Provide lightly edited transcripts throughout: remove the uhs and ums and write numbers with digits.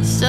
So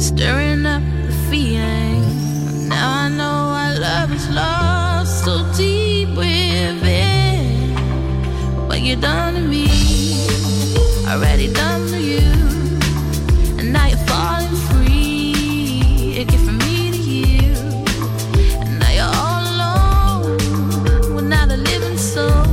stirring up the feeling. Now I know our love is lost, so deep within. What you done to me, already done to you, and now you're falling free. You're giving me to you, and now you're all alone without a living soul.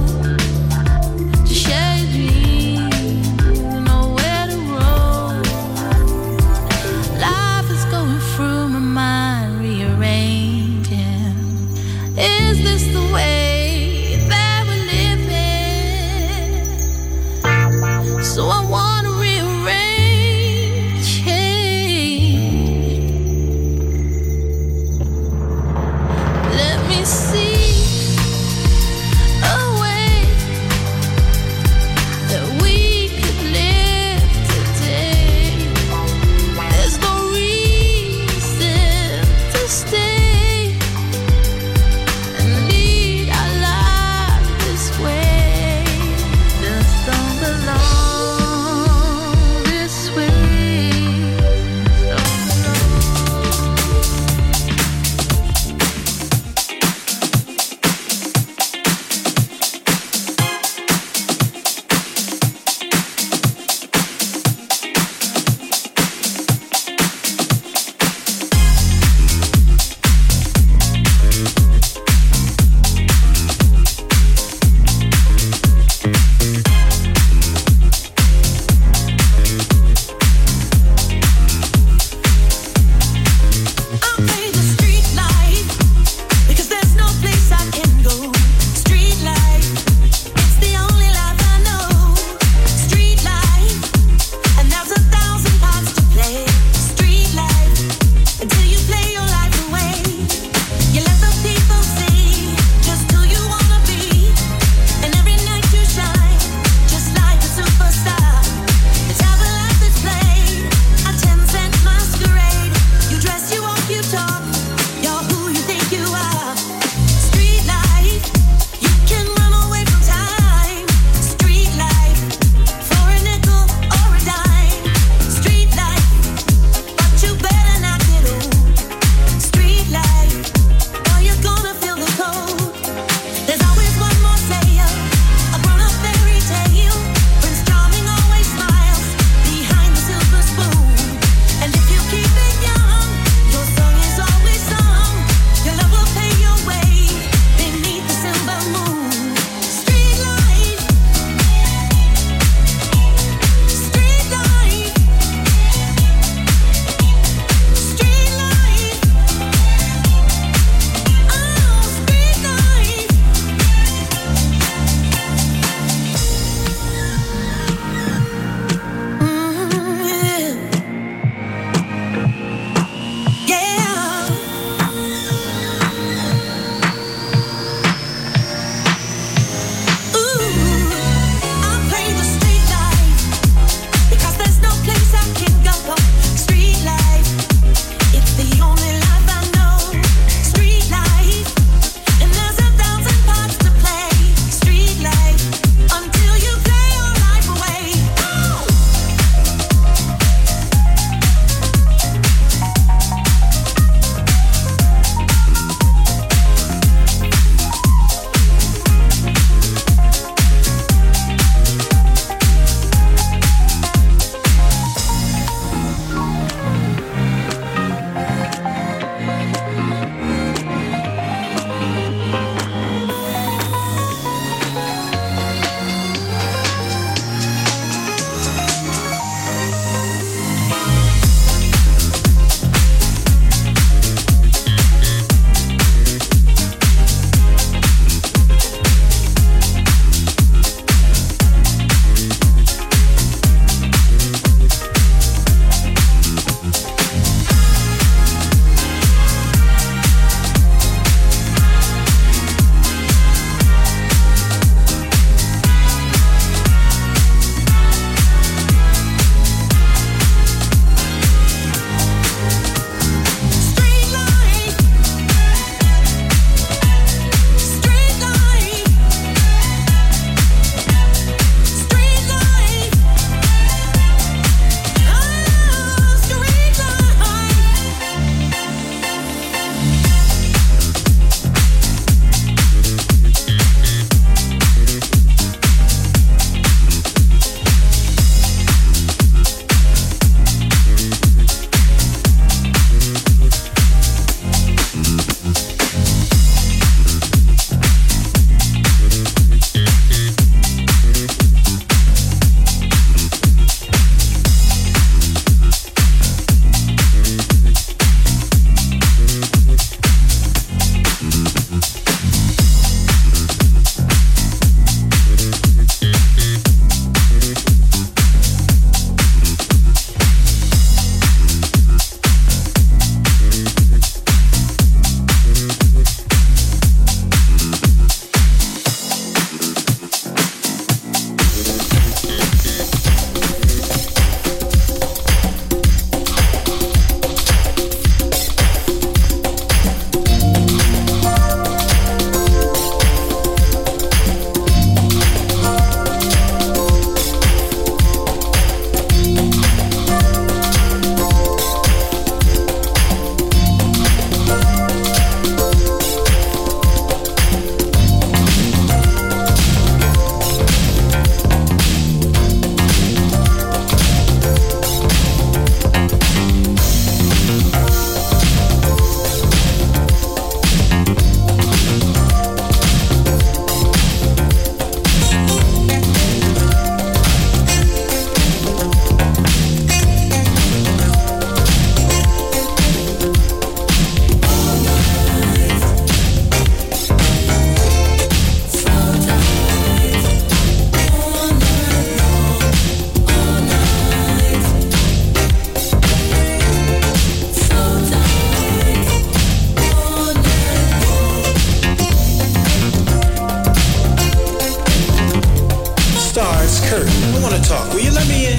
talk. Will you let me in?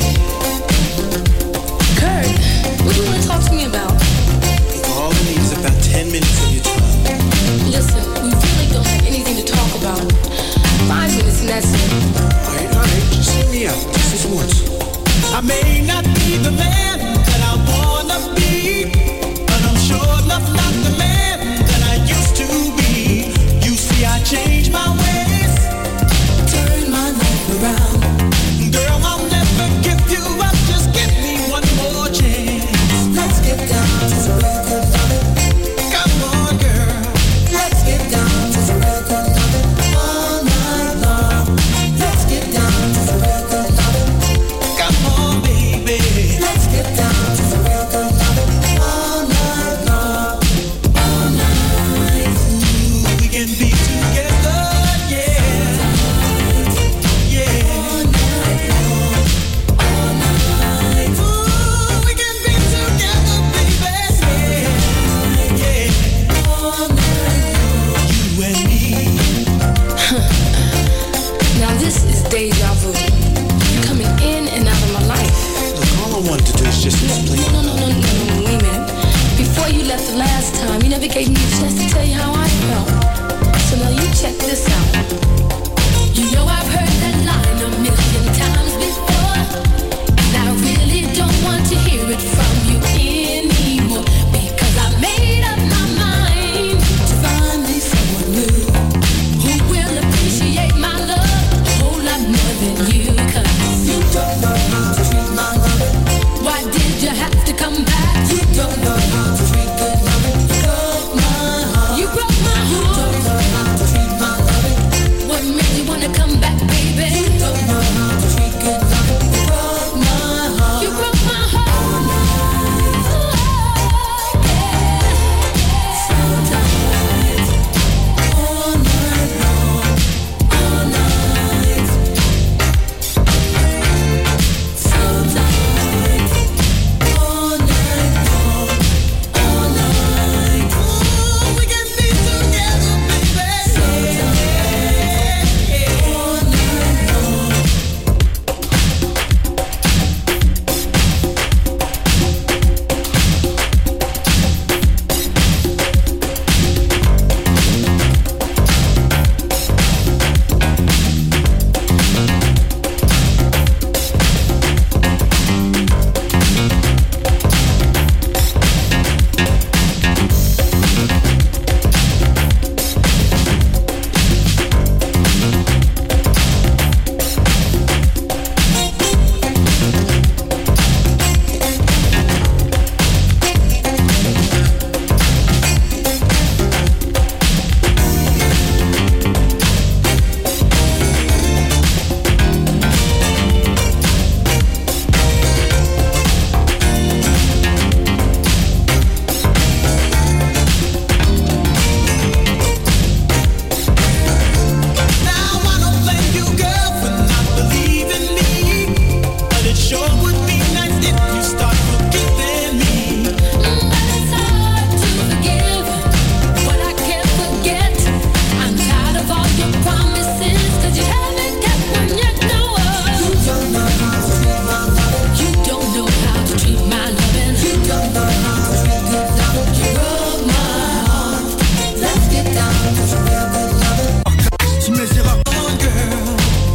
Kurt, what do you want to talk to me about? All we need is about 10 minutes of your time. Listen, we really don't have anything to talk about. 5 minutes and that's it. All right, just hear me out. Just this once. I may not be the man that I wanna be, but I'm sure enough not the man that I used to be. You see, I changed my ways, turned my life around. Girl, I'll never give you up, just give me one more chance. Let's get down to the real good loving. Come on, girl. Let's get down to the real good loving. All night long. Let's get down to the real good loving. Come on, baby. Let's get down to the real good loving. All night long. All night. Ooh, we can be together, yeah. Yeah. All night. Ooh, we can be together, baby. Yeah. Yeah. All night. You and me. Now this is deja vu. You're coming in and out of my life. Look, all I wanted to do is just explain. No, wait a minute. Before you left the last time, you never gave me a chance to tell you how I felt. So now you check this out. You know I've heard that line a million times before, and I really don't want to hear it from you anymore, because I made up my mind to find me someone new who will appreciate my love a whole lot more than you could. You don't know how to treat my loving. Why did you have to come back? You don't know how to treat good loving. You broke my heart. You broke my You heart. don't know how to treat my loving. What made you wanna come back, baby? You don't know how to treat good loving. You broke my heart. You broke my heart. All night. Oh, yeah. Sometimes. All night long. All night. Sometimes. All night long. All night. Ooh, we can be together, baby. Sometimes. All night long. Now I don't blame you, girl, for not believing me, but it sure would be nice if you start forgiving me. But it's hard to forgive what I can't forget. I'm tired of all your promises, 'cause you haven't kept them yet, no. You don't know how to treat my loving. You don't know how to treat my loving. You don't know how to treat good loving. You broke my heart. Let's get down to the real good loving. Tu me diras, oh girl,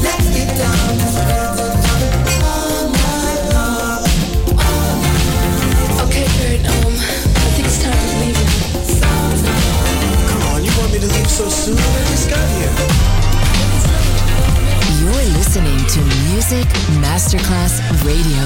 Let's get down to the real good loving. All night long. All night. Okay, Kurt, I think it's time to leave now. Sometimes. Come on, you want me to leave so soon? I just got here. You're listening to Music Masterclass Radio.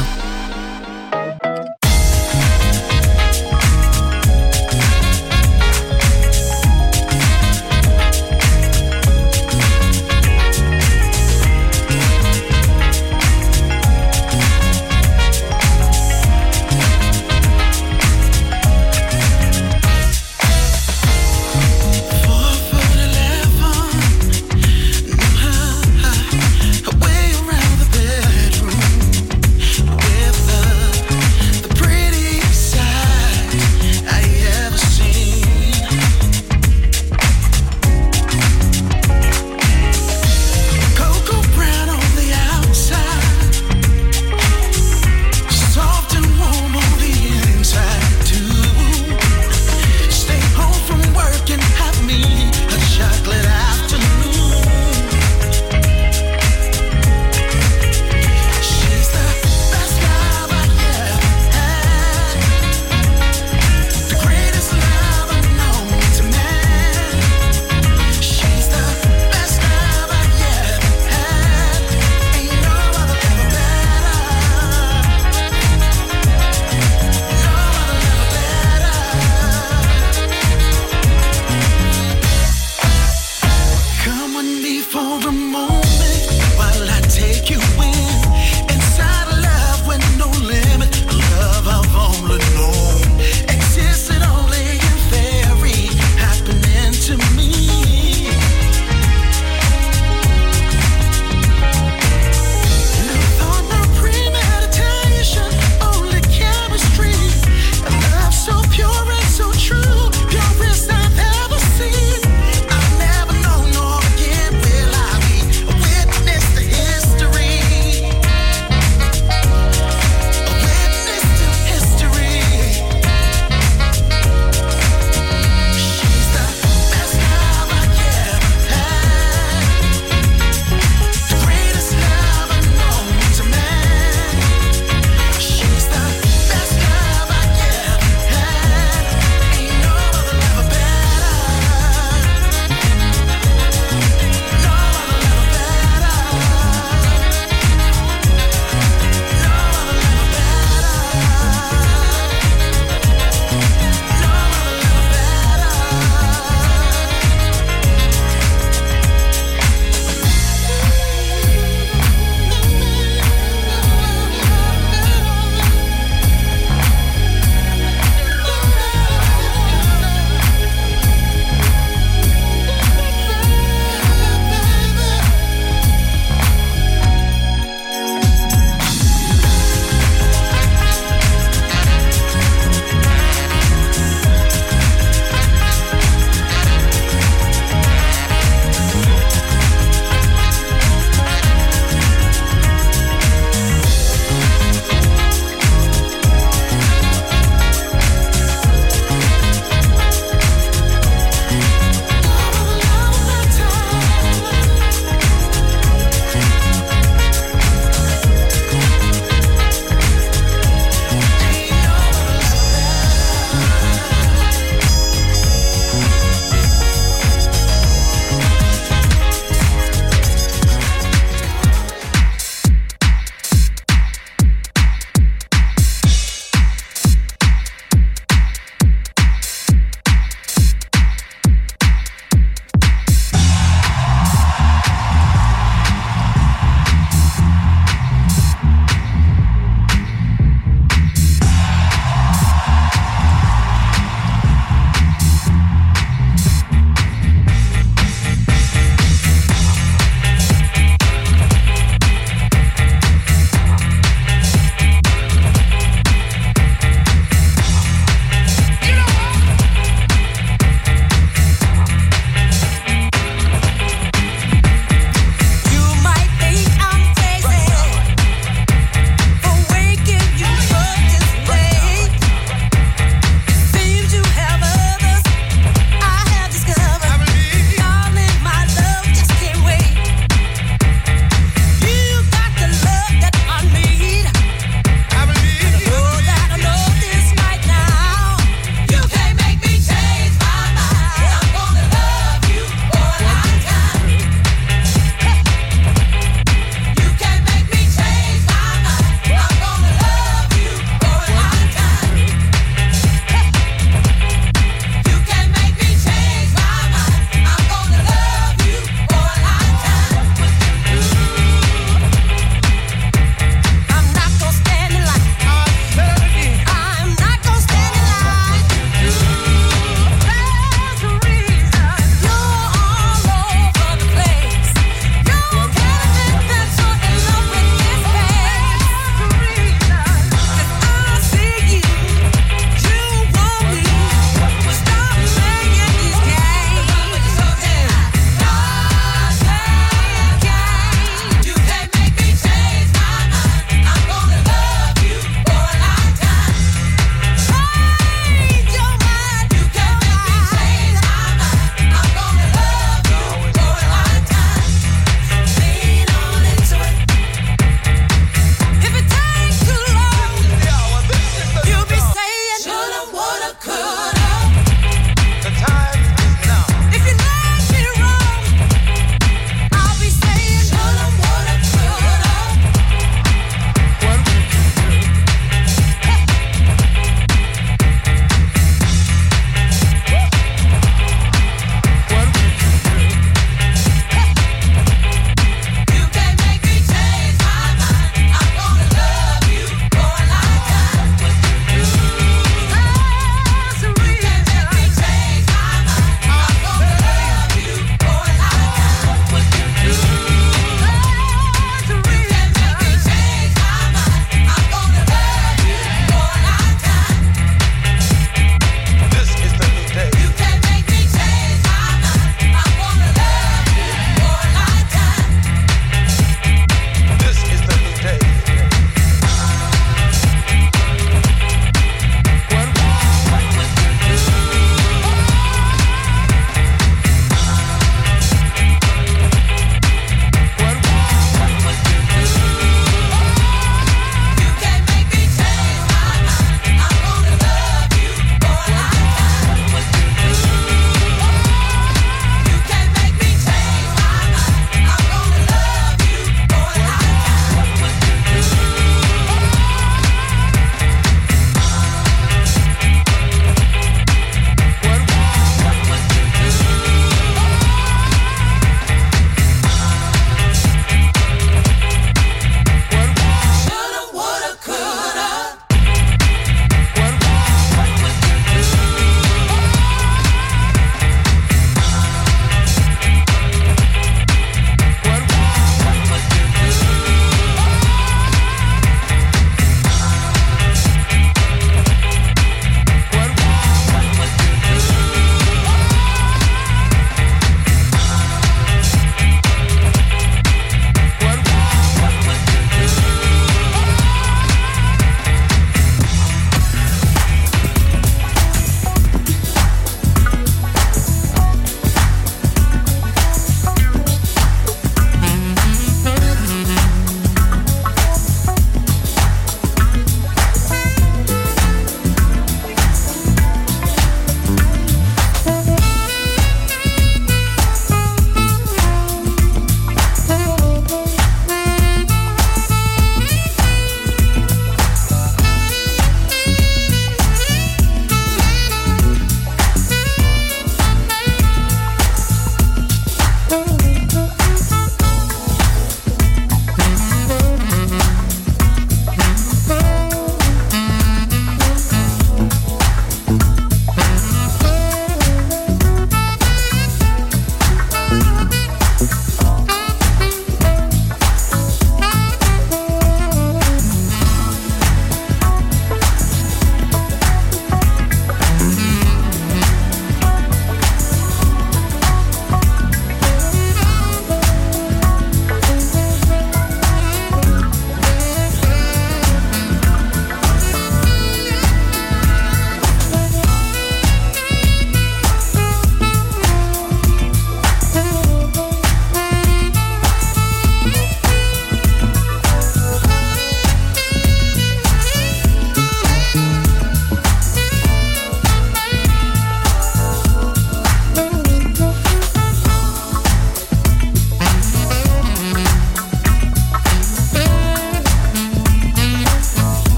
Way around the bedroom,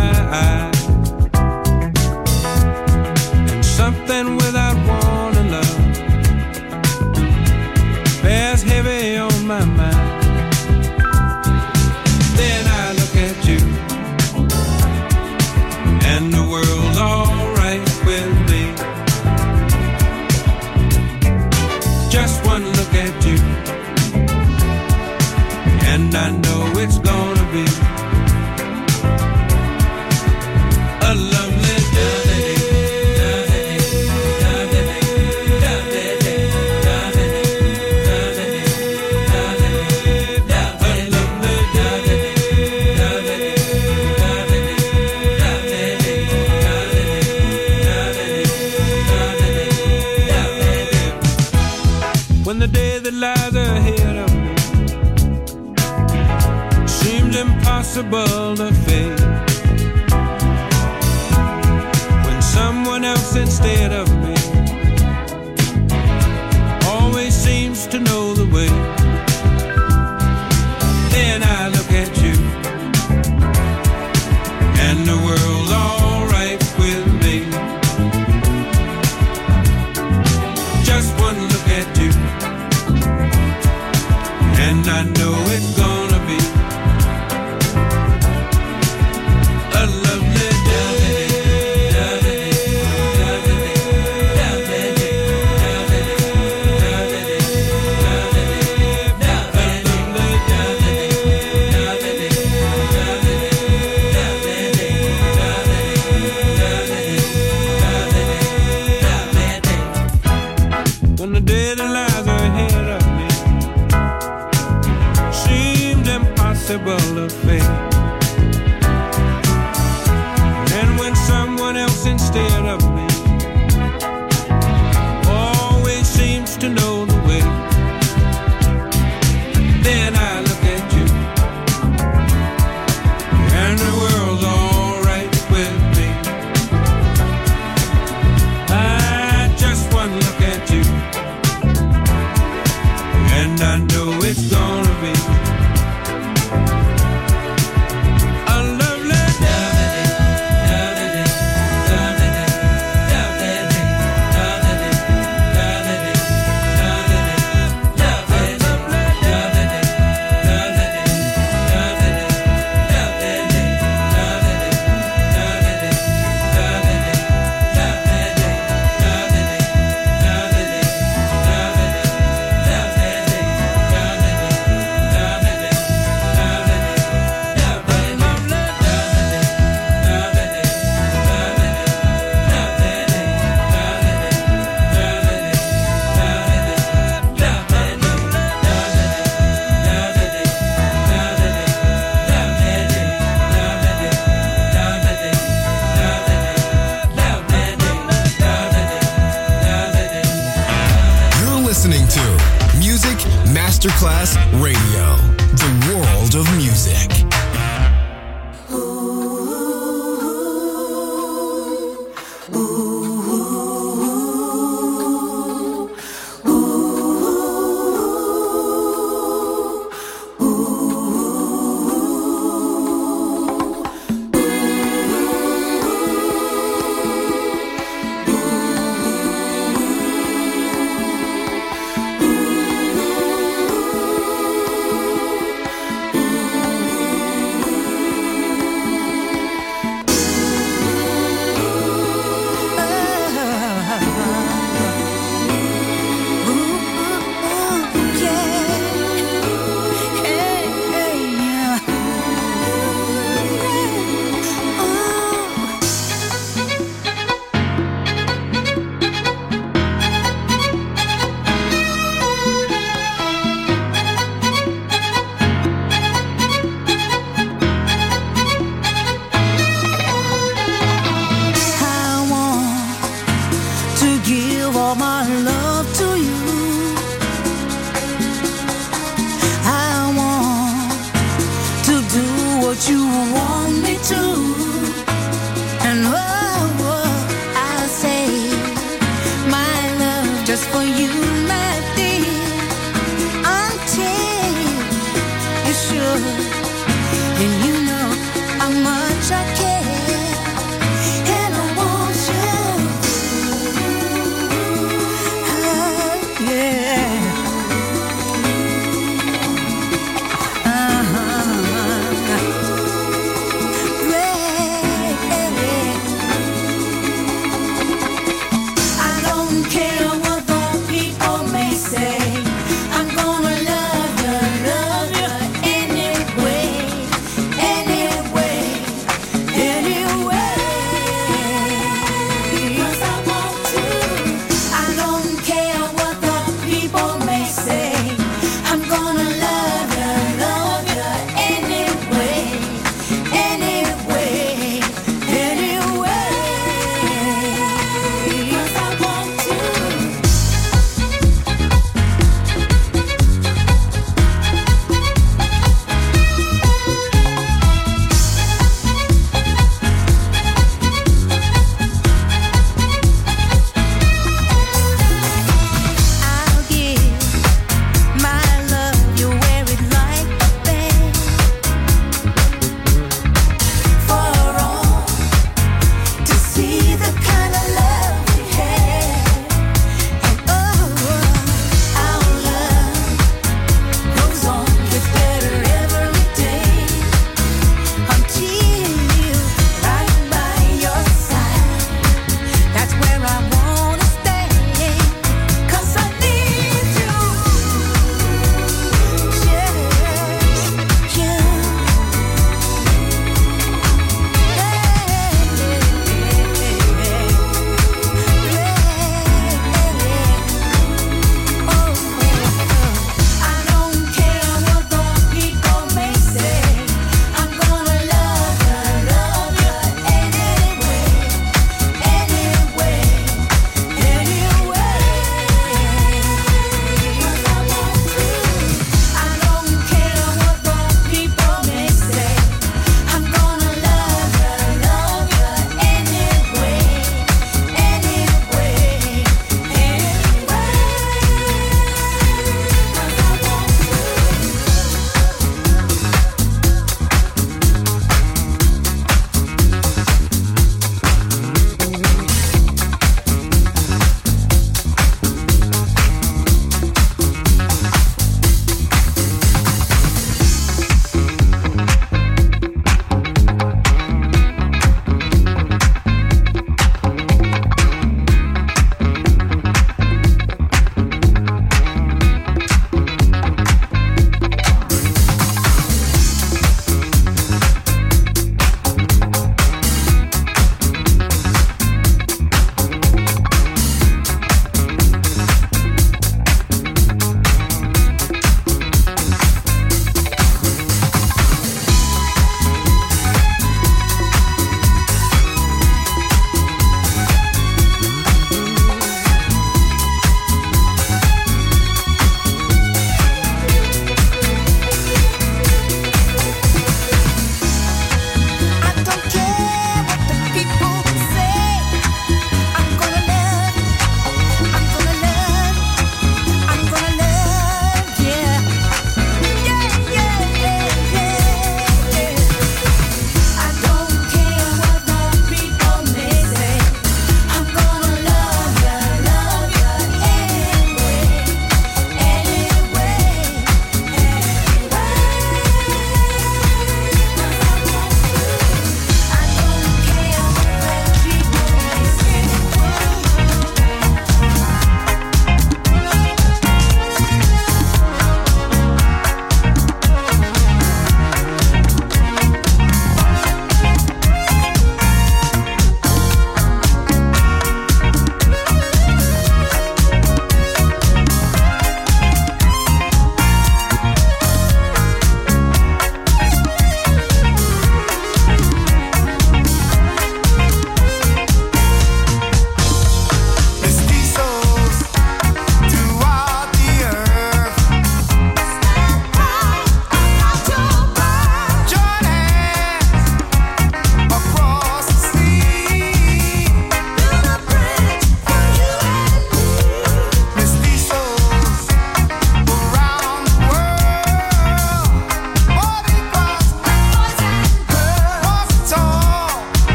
lie. Something without warning, love bears heavy on my mind. Then I look at you, and the world's alright with me. Just one look at you, and I know it's gonna be a lovely day. Impossible to face when someone else instead of me always seems to know the way. Then I look at you, and the world's all right with me. Just one look at you, and I know it's gone. Masterclass Radio, the world of music.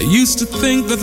I used to think that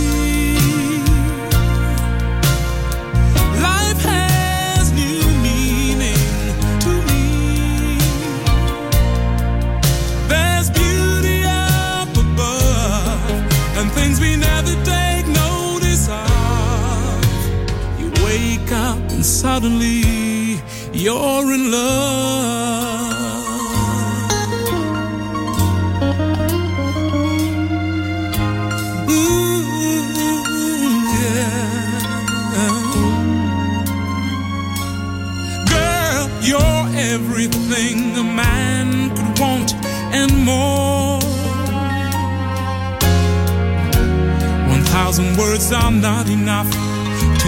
suddenly you're in love. Ooh, yeah. Girl, you're everything a man could want and more. 1,000 words are not enough to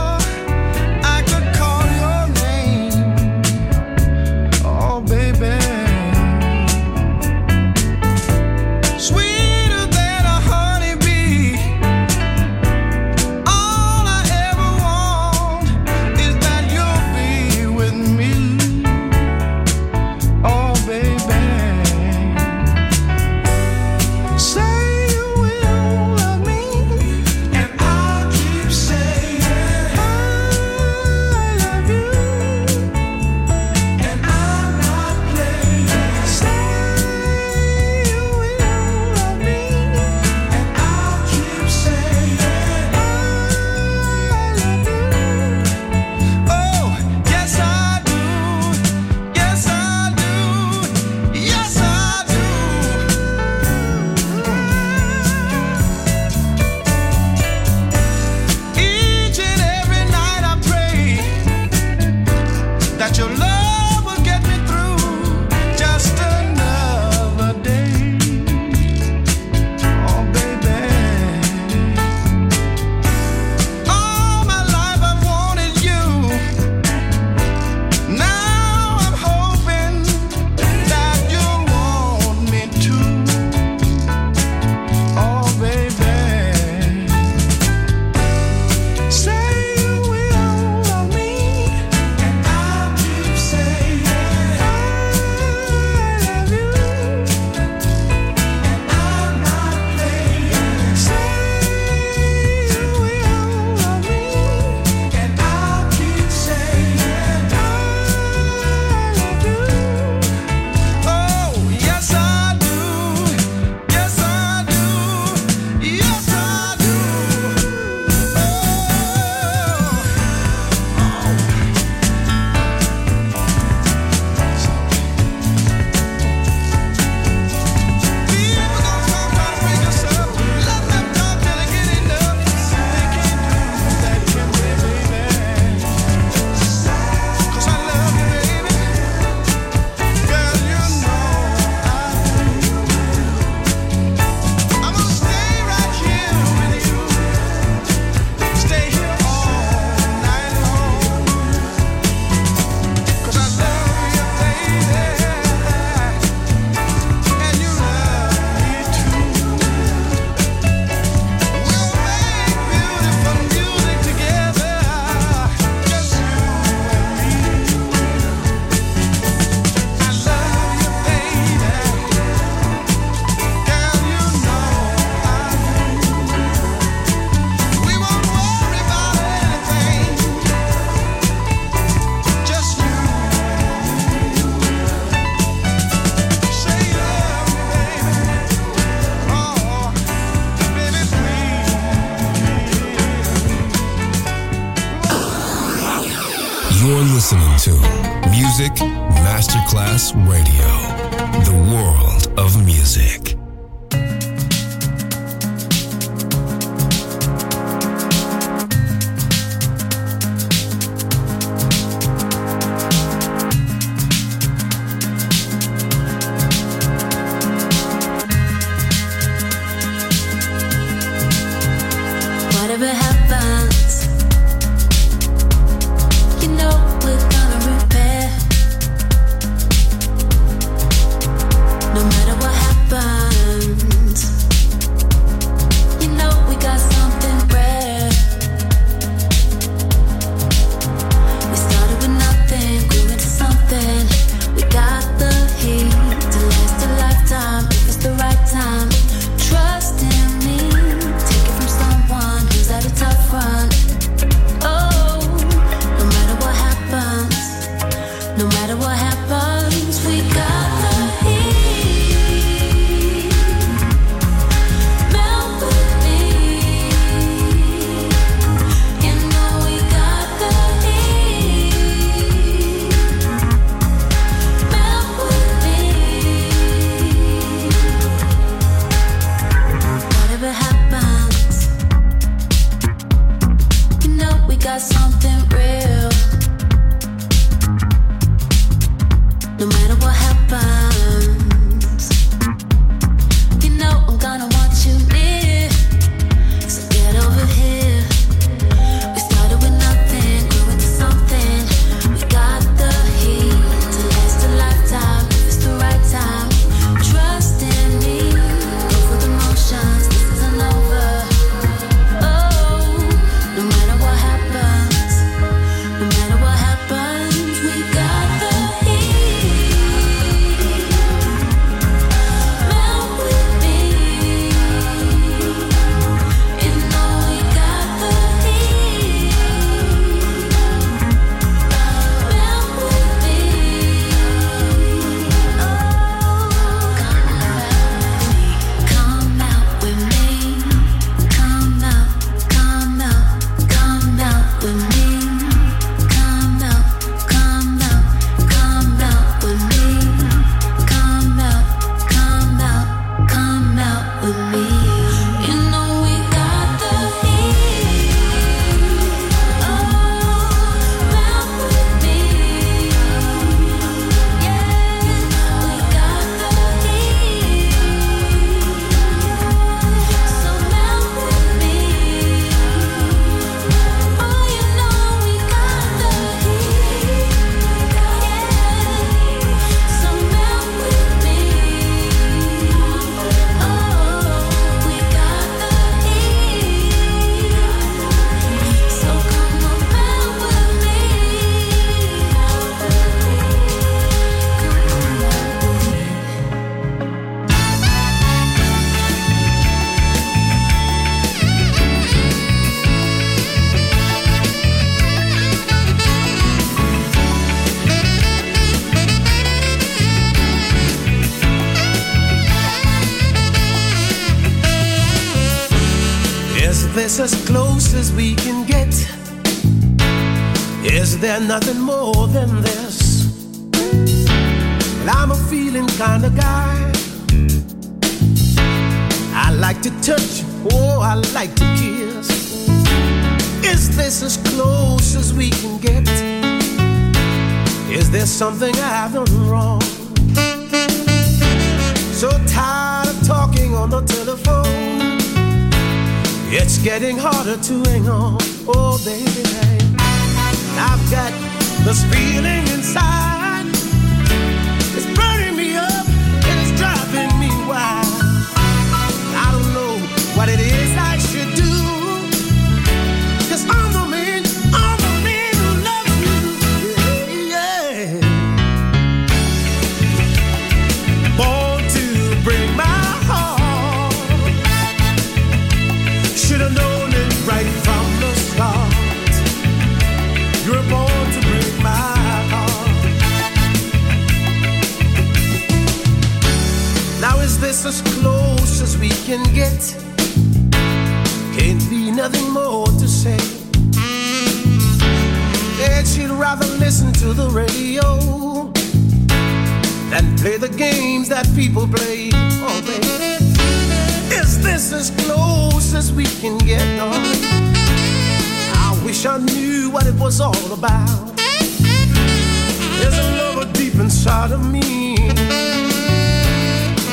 You're listening to Music Masterclass Radio, the world of music. Is this as close as we can get? Is there nothing more than this? Well, I'm a feeling kind of guy. I like to touch, oh, I like to kiss. Is this as close as we can get? Is there something I've done wrong? So tired of talking on the telephone. It's getting harder to hang on, oh baby. I've got this feeling inside. It's burning me up and it's driving me wild. I don't know what it is I should do. 'Cause I'm the man who loves you. Yeah, yeah. Born to bring my heart. Should've known it right from the start. You were born to break my heart. Now is this as close as we can get? Can't be nothing more to say. And she'd rather live listen to the radio and play the games that people play. Oh, baby, is this as close as we can get, darling? I wish I knew what it was all about. There's a lover deep inside of me,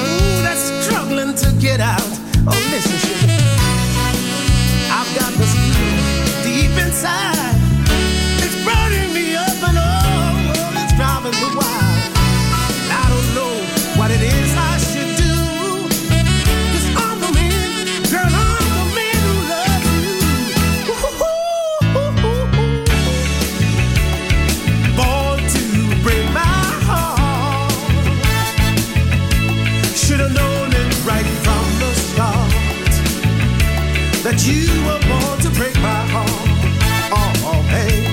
ooh, that's struggling to get out. Oh, listen, sugar, I've got this feeling deep inside. It's burning me up and oh, it's driving me wild. What it is I should do, 'cause I'm the man, girl, I'm the man who loves you. Ooh. Born to break my heart, should've known it right from the start, that you were born to break my heart. Oh, hey.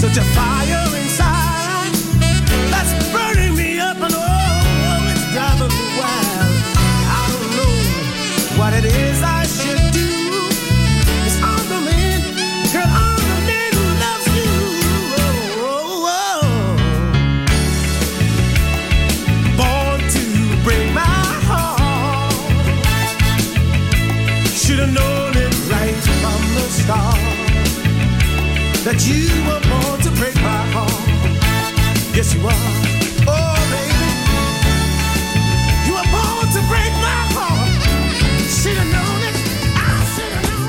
Such a fire inside that's burning me up and oh, it's driving me wild. I don't know what it is I should do. 'Cause I'm the man, girl, I'm the man who loves you. Oh, oh, oh. Born to break my heart. Should have known it right from the start that you were born to break my heart. Yes, you are. Oh, baby, you were born to break my heart. Should've known it. I should've known